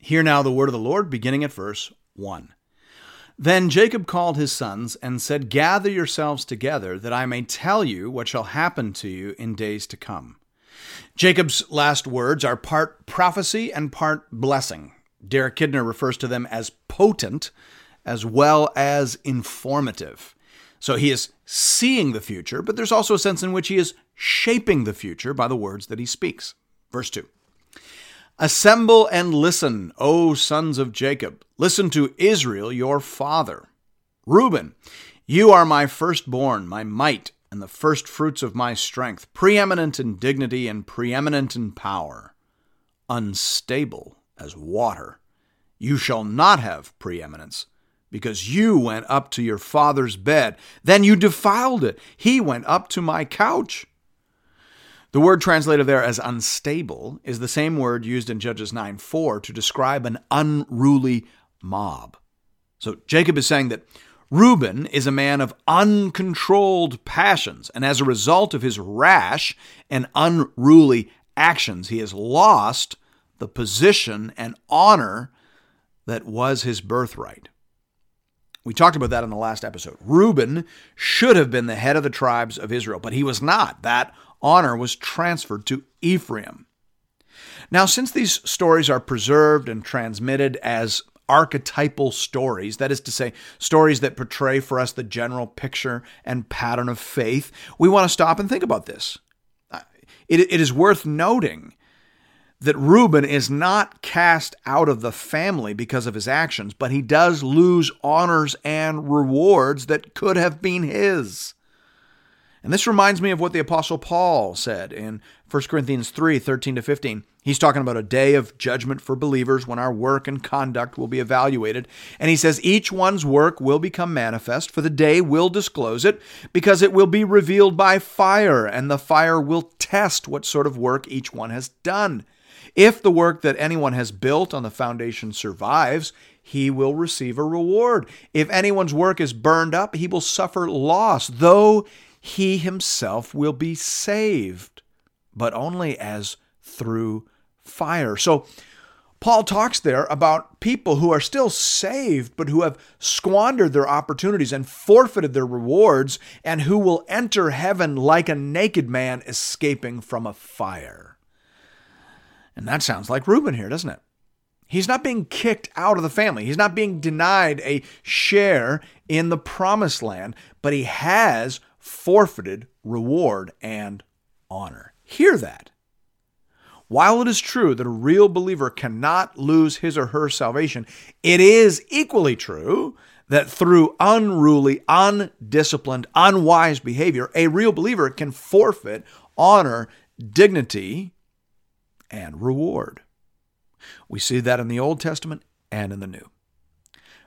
Hear now the word of the Lord, beginning at verse 1. Then Jacob called his sons and said, "Gather yourselves together, that I may tell you what shall happen to you in days to come." Jacob's last words are part prophecy and part blessing. Derek Kidner refers to them as potent as well as informative. So he is seeing the future, but there's also a sense in which he is shaping the future by the words that he speaks. Verse 2. "Assemble and listen, O sons of Jacob. Listen to Israel, your father. Reuben, you are my firstborn, my might, and the first fruits of my strength, preeminent in dignity and preeminent in power, unstable as water. You shall not have preeminence, because you went up to your father's bed. Then you defiled it. He went up to my couch." The word translated there as unstable is the same word used in Judges 9:4 to describe an unruly mob. So Jacob is saying that Reuben is a man of uncontrolled passions, and as a result of his rash and unruly actions, he has lost the position and honor that was his birthright. We talked about that in the last episode. Reuben should have been the head of the tribes of Israel, but he was not. That honor was transferred to Ephraim. Now, since these stories are preserved and transmitted as archetypal stories, that is to say, stories that portray for us the general picture and pattern of faith, we want to stop and think about this. It is worth noting that Reuben is not cast out of the family because of his actions, but he does lose honors and rewards that could have been his. And this reminds me of what the Apostle Paul said in 1 Corinthians 3:13-15. He's talking about a day of judgment for believers when our work and conduct will be evaluated. And he says, "Each one's work will become manifest, for the day will disclose it, because it will be revealed by fire, and the fire will test what sort of work each one has done. If the work that anyone has built on the foundation survives, he will receive a reward. If anyone's work is burned up, he will suffer loss, though he himself will be saved, but only as through fire." So Paul talks there about people who are still saved, but who have squandered their opportunities and forfeited their rewards, and who will enter heaven like a naked man escaping from a fire. And that sounds like Reuben here, doesn't it? He's not being kicked out of the family. He's not being denied a share in the promised land, but he has forfeited reward and honor. Hear that. While it is true that a real believer cannot lose his or her salvation, it is equally true that through unruly, undisciplined, unwise behavior, a real believer can forfeit honor, dignity, and reward. We see that in the Old Testament and in the New.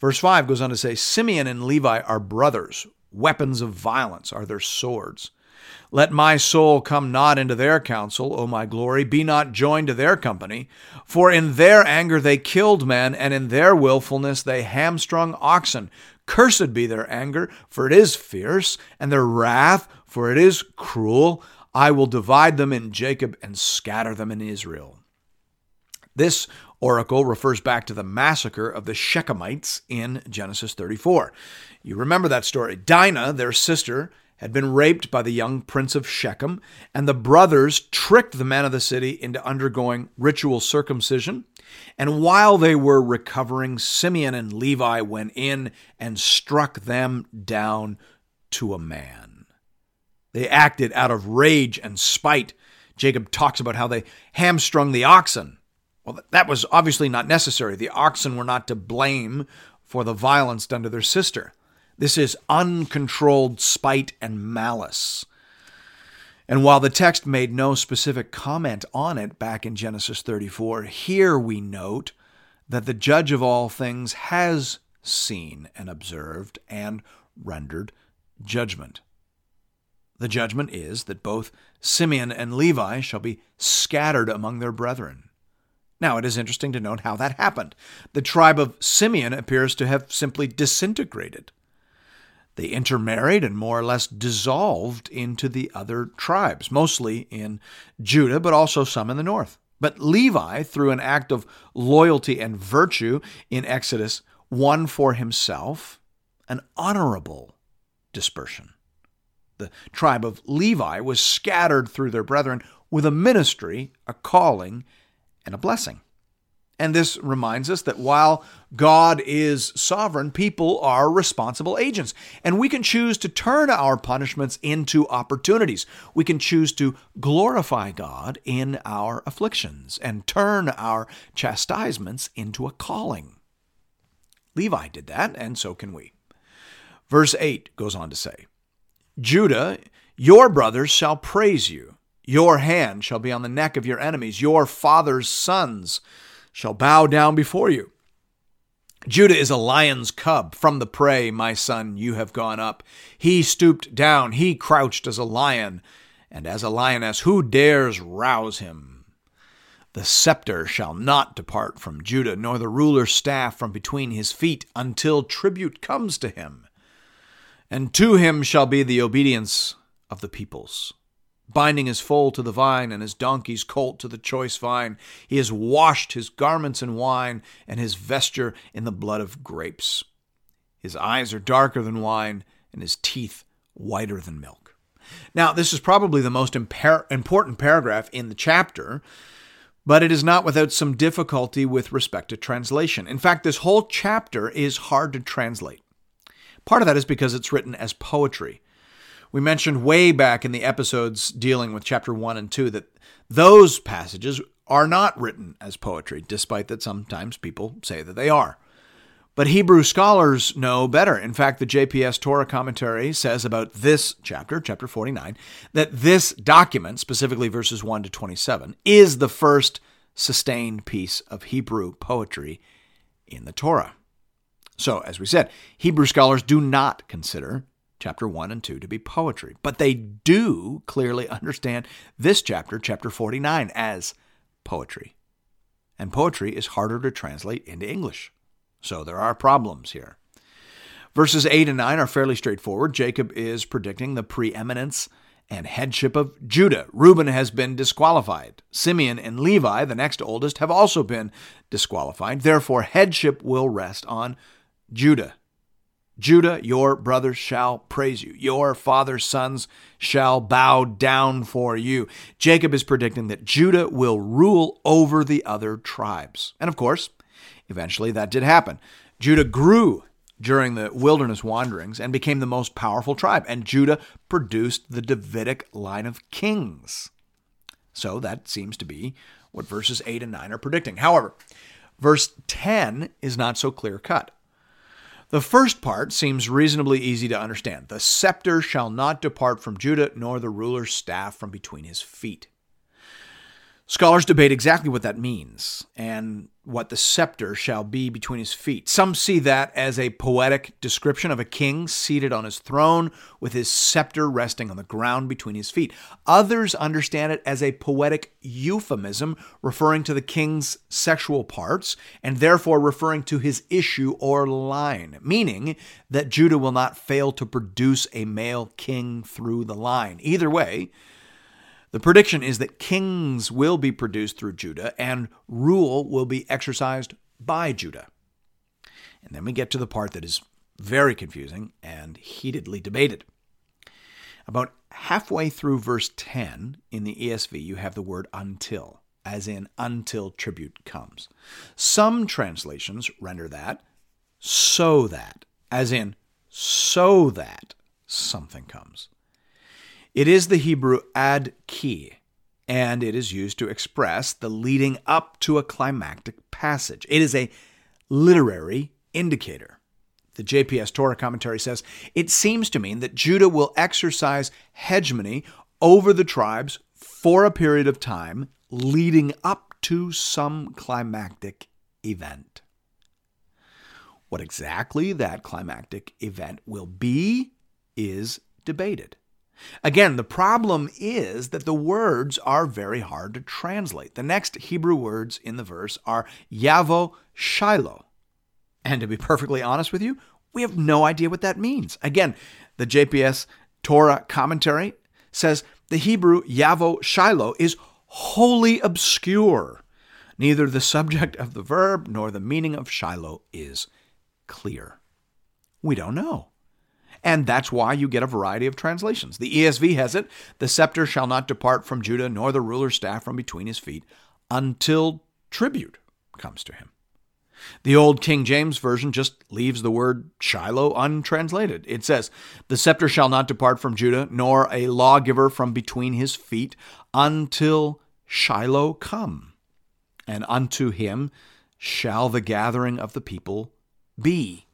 Verse 5 goes on to say, "Simeon and Levi are brothers. Weapons of violence are their swords. Let my soul come not into their counsel, O my glory, be not joined to their company. For in their anger they killed men, and in their willfulness they hamstrung oxen. Cursed be their anger, for it is fierce, and their wrath, for it is cruel. I will divide them in Jacob and scatter them in Israel." This oracle refers back to the massacre of the Shechemites in Genesis 34. You remember that story. Dinah, their sister, had been raped by the young prince of Shechem, and the brothers tricked the men of the city into undergoing ritual circumcision. And while they were recovering, Simeon and Levi went in and struck them down to a man. They acted out of rage and spite. Jacob talks about how they hamstrung the oxen. Well, that was obviously not necessary. The oxen were not to blame for the violence done to their sister. This is uncontrolled spite and malice. And while the text made no specific comment on it back in Genesis 34, here we note that the judge of all things has seen and observed and rendered judgment. The judgment is that both Simeon and Levi shall be scattered among their brethren. Now, it is interesting to note how that happened. The tribe of Simeon appears to have simply disintegrated. They intermarried and more or less dissolved into the other tribes, mostly in Judah, but also some in the north. But Levi, through an act of loyalty and virtue in Exodus, won for himself an honorable dispersion. The tribe of Levi was scattered through their brethren with a ministry, a calling, and a blessing. And this reminds us that while God is sovereign, people are responsible agents. And we can choose to turn our punishments into opportunities. We can choose to glorify God in our afflictions and turn our chastisements into a calling. Levi did that, and so can we. Verse 8 goes on to say, Judah, your brothers shall praise you. Your hand shall be on the neck of your enemies. Your father's sons shall bow down before you. Judah is a lion's cub. From the prey, my son, you have gone up. He stooped down. He crouched as a lion and as a lioness. Who dares rouse him? The scepter shall not depart from Judah, nor the ruler's staff from between his feet, until tribute comes to him. And to him shall be the obedience of the peoples. Binding his foal to the vine and his donkey's colt to the choice vine. He has washed his garments in wine and his vesture in the blood of grapes. His eyes are darker than wine and his teeth whiter than milk. Now, this is probably the most important paragraph in the chapter, but it is not without some difficulty with respect to translation. In fact, this whole chapter is hard to translate. Part of that is because it's written as poetry. We mentioned way back in the episodes dealing with chapter 1 and 2 that those passages are not written as poetry, despite that sometimes people say that they are. But Hebrew scholars know better. In fact, the JPS Torah Commentary says about this chapter, chapter 49, that this document, specifically verses 1 to 27, is the first sustained piece of Hebrew poetry in the Torah. So, as we said, Hebrew scholars do not consider chapter 1 and 2 to be poetry. But they do clearly understand this chapter, chapter 49, as poetry. And poetry is harder to translate into English. So there are problems here. Verses 8 and 9 are fairly straightforward. Jacob is predicting the preeminence and headship of Judah. Reuben has been disqualified. Simeon and Levi, the next oldest, have also been disqualified. Therefore, headship will rest on Judah. Judah, your brothers shall praise you. Your father's sons shall bow down for you. Jacob is predicting that Judah will rule over the other tribes. And of course, eventually that did happen. Judah grew during the wilderness wanderings and became the most powerful tribe. And Judah produced the Davidic line of kings. So that seems to be what verses 8 and 9 are predicting. However, verse 10 is not so clear-cut. The first part seems reasonably easy to understand. The scepter shall not depart from Judah, nor the ruler's staff from between his feet. Scholars debate exactly what that means and what the scepter shall be between his feet. Some see that as a poetic description of a king seated on his throne with his scepter resting on the ground between his feet. Others understand it as a poetic euphemism referring to the king's sexual parts and therefore referring to his issue or line, meaning that Judah will not fail to produce a male king through the line. Either way, the prediction is that kings will be produced through Judah and rule will be exercised by Judah. And then we get to the part that is very confusing and heatedly debated. About halfway through verse 10 in the ESV, you have the word until, as in until tribute comes. Some translations render that so that, as in so that something comes. It is the Hebrew ad ki, and it is used to express the leading up to a climactic passage. It is a literary indicator. The JPS Torah Commentary says, it seems to mean that Judah will exercise hegemony over the tribes for a period of time leading up to some climactic event. What exactly that climactic event will be is debated. Again, the problem is that the words are very hard to translate. The next Hebrew words in the verse are Yavo Shiloh. And to be perfectly honest with you, we have no idea what that means. Again, the JPS Torah Commentary says the Hebrew Yavo Shiloh is wholly obscure. Neither the subject of the verb nor the meaning of Shiloh is clear. We don't know. And that's why you get a variety of translations. The ESV has it, the scepter shall not depart from Judah, nor the ruler's staff from between his feet, until tribute comes to him. The old King James Version just leaves the word Shiloh untranslated. It says, the scepter shall not depart from Judah, nor a lawgiver from between his feet, until Shiloh come. And unto him shall the gathering of the people be.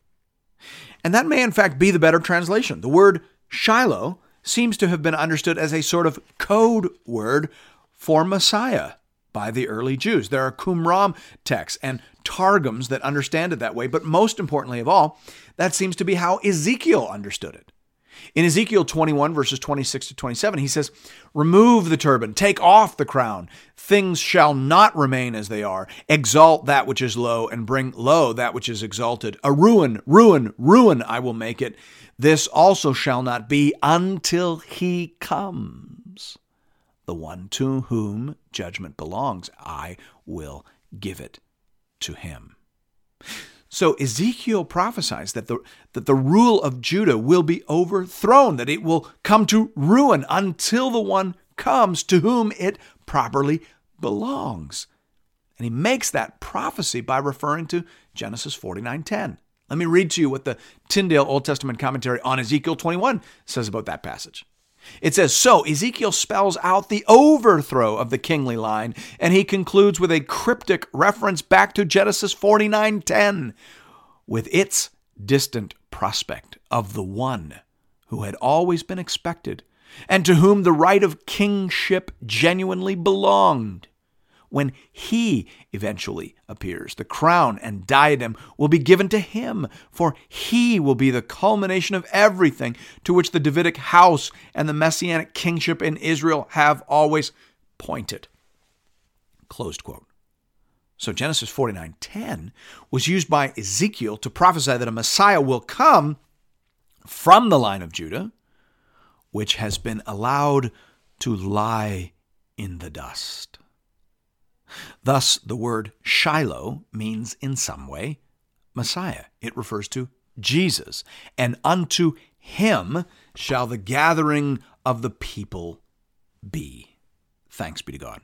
And that may in fact be the better translation. The word Shiloh seems to have been understood as a sort of code word for Messiah by the early Jews. There are Qumran texts and Targums that understand it that way, but most importantly of all, that seems to be how Ezekiel understood it. In Ezekiel 21, verses 26 to 27, he says, remove the turban, take off the crown. Things shall not remain as they are. Exalt that which is low and bring low that which is exalted. A ruin, ruin, ruin, I will make it. This also shall not be until he comes. The one to whom judgment belongs, I will give it to him. So Ezekiel prophesies that the rule of Judah will be overthrown, that it will come to ruin until the one comes to whom it properly belongs. And he makes that prophecy by referring to Genesis 49:10. Let me read to you what the Tyndale Old Testament commentary on Ezekiel 21 says about that passage. It says, so Ezekiel spells out the overthrow of the kingly line, and he concludes with a cryptic reference back to Genesis 49:10, with its distant prospect of the one who had always been expected and to whom the right of kingship genuinely belonged. When he eventually appears, the crown and diadem will be given to him, for he will be the culmination of everything to which the Davidic house and the Messianic kingship in Israel have always pointed. Closed quote. So Genesis 49:10 was used by Ezekiel to prophesy that a Messiah will come from the line of Judah, which has been allowed to lie in the dust. Thus, the word Shiloh means in some way Messiah. It refers to Jesus, and unto him shall the gathering of the people be. Thanks be to God.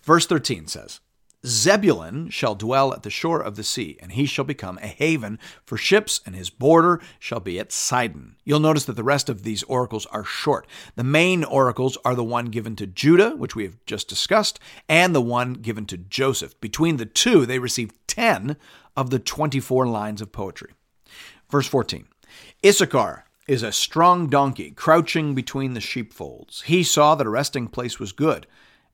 Verse 13 says, Zebulun shall dwell at the shore of the sea, and he shall become a haven for ships, and his border shall be at Sidon. You'll notice that the rest of these oracles are short. The main oracles are the one given to Judah, which we have just discussed, and the one given to Joseph. Between the two, they received 10 of the 24 lines of poetry. Verse 14, Issachar is a strong donkey crouching between the sheepfolds. He saw that a resting place was good,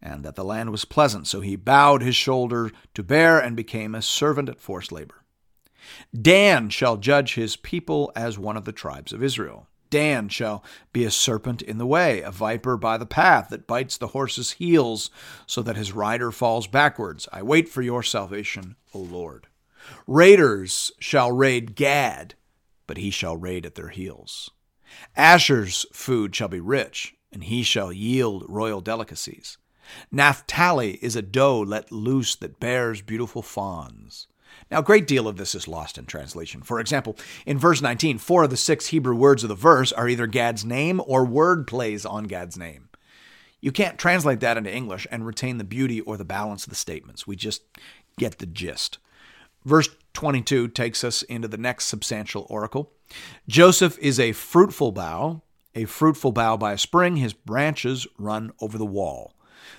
and that the land was pleasant, so he bowed his shoulder to bear and became a servant at forced labor. Dan shall judge his people as one of the tribes of Israel. Dan shall be a serpent in the way, a viper by the path that bites the horse's heels, so that his rider falls backwards. I wait for your salvation, O Lord. Raiders shall raid Gad, but he shall raid at their heels. Asher's food shall be rich, and he shall yield royal delicacies. Naphtali is a doe let loose that bears beautiful fawns. Now, a great deal of this is lost in translation. For example, in verse 19, 4 of the 6 Hebrew words of the verse are either Gad's name or word plays on Gad's name. You can't translate that into English and retain the beauty or the balance of the statements. We just get the gist. Verse 22 takes us into the next substantial oracle. Joseph is a fruitful bough by a spring. His branches run over the wall.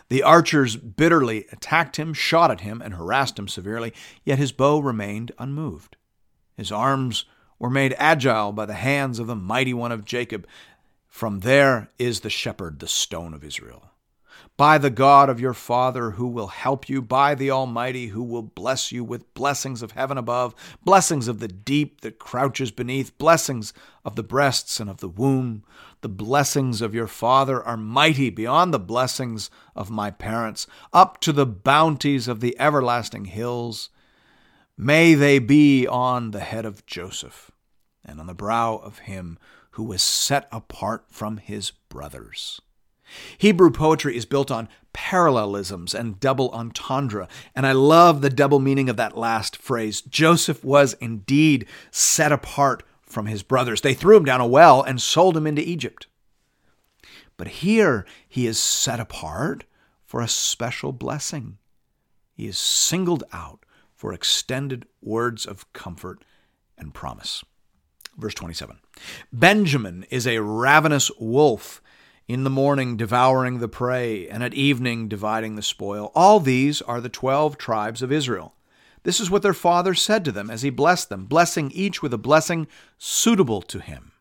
The archers bitterly attacked him, shot at him, and harassed him severely, yet his bow remained unmoved. His arms were made agile by the hands of the mighty one of Jacob. From there is the shepherd, the stone of Israel. by the God of your father who will help you, by the Almighty who will bless you with blessings of heaven above, blessings of the deep that crouches beneath, blessings of the breasts and of the womb. The blessings of your father are mighty beyond the blessings of my parents, up to the bounties of the everlasting hills. May they be on the head of Joseph and on the brow of him who was set apart from his brothers. Hebrew poetry is built on parallelisms and double entendre, and I love the double meaning of that last phrase. Joseph was indeed set apart from his brothers. They threw him down a well and sold him into Egypt. But here he is set apart for a special blessing. He is singled out for extended words of comfort and promise. Verse 27, Benjamin is a ravenous wolf, in the morning devouring the prey, and at evening dividing the spoil. All these are the 12 tribes of Israel. This is what their father said to them as he blessed them, blessing each with a blessing suitable to him.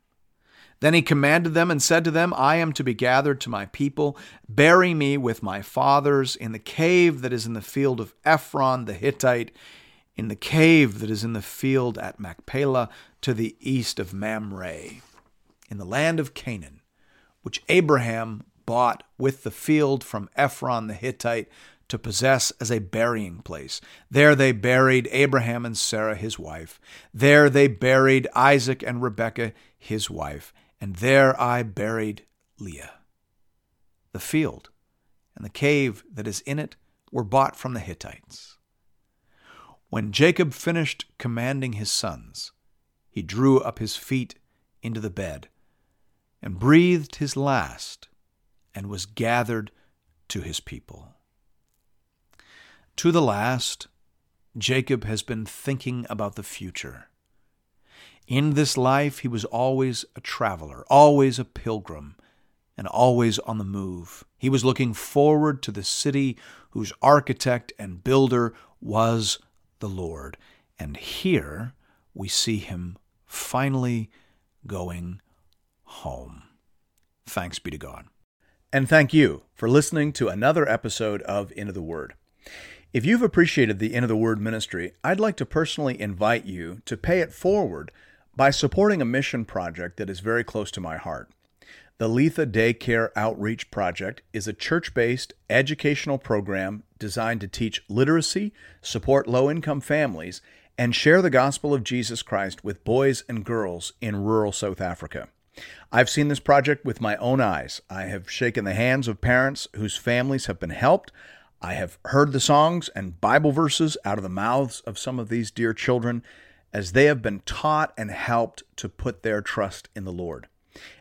Then he commanded them and said to them, I am to be gathered to my people. Bury me with my fathers in the cave that is in the field of Ephron the Hittite, in the cave that is in the field at Machpelah, to the east of Mamre, in the land of Canaan, which Abraham bought with the field from Ephron the Hittite to possess as a burying place. There they buried Abraham and Sarah, his wife. There they buried Isaac and Rebekah, his wife. And there I buried Leah. The field and the cave that is in it were bought from the Hittites. When Jacob finished commanding his sons, he drew up his feet into the bed and breathed his last, and was gathered to his people. To the last, Jacob has been thinking about the future. In this life, he was always a traveler, always a pilgrim, and always on the move. He was looking forward to the city whose architect and builder was the Lord. And here we see him finally going home. Thanks be to God. And thank you for listening to another episode of Into the Word. If you've appreciated the Into the Word ministry, I'd like to personally invite you to pay it forward by supporting a mission project that is very close to my heart. The Letha Daycare Outreach Project is a church-based educational program designed to teach literacy, support low-income families, and share the gospel of Jesus Christ with boys and girls in rural South Africa. I've seen this project with my own eyes. I have shaken the hands of parents whose families have been helped. I have heard the songs and Bible verses out of the mouths of some of these dear children as they have been taught and helped to put their trust in the Lord.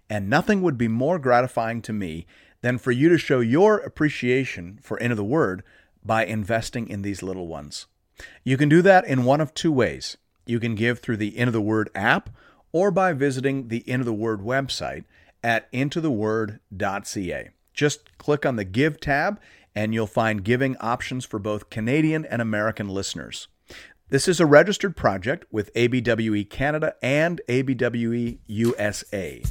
And nothing would be more gratifying to me than for you to show your appreciation for Into the Word by investing in these little ones. You can do that in one of two ways. You can give through the Into the Word app, or by visiting the Into the Word website at intotheword.ca. Just click on the Give tab, and you'll find giving options for both Canadian and American listeners. This is a registered project with ABWE Canada and ABWE USA,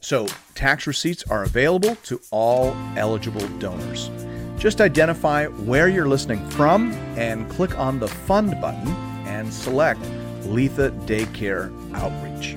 so tax receipts are available to all eligible donors. Just identify where you're listening from and click on the Fund button and select Letha Daycare Outreach.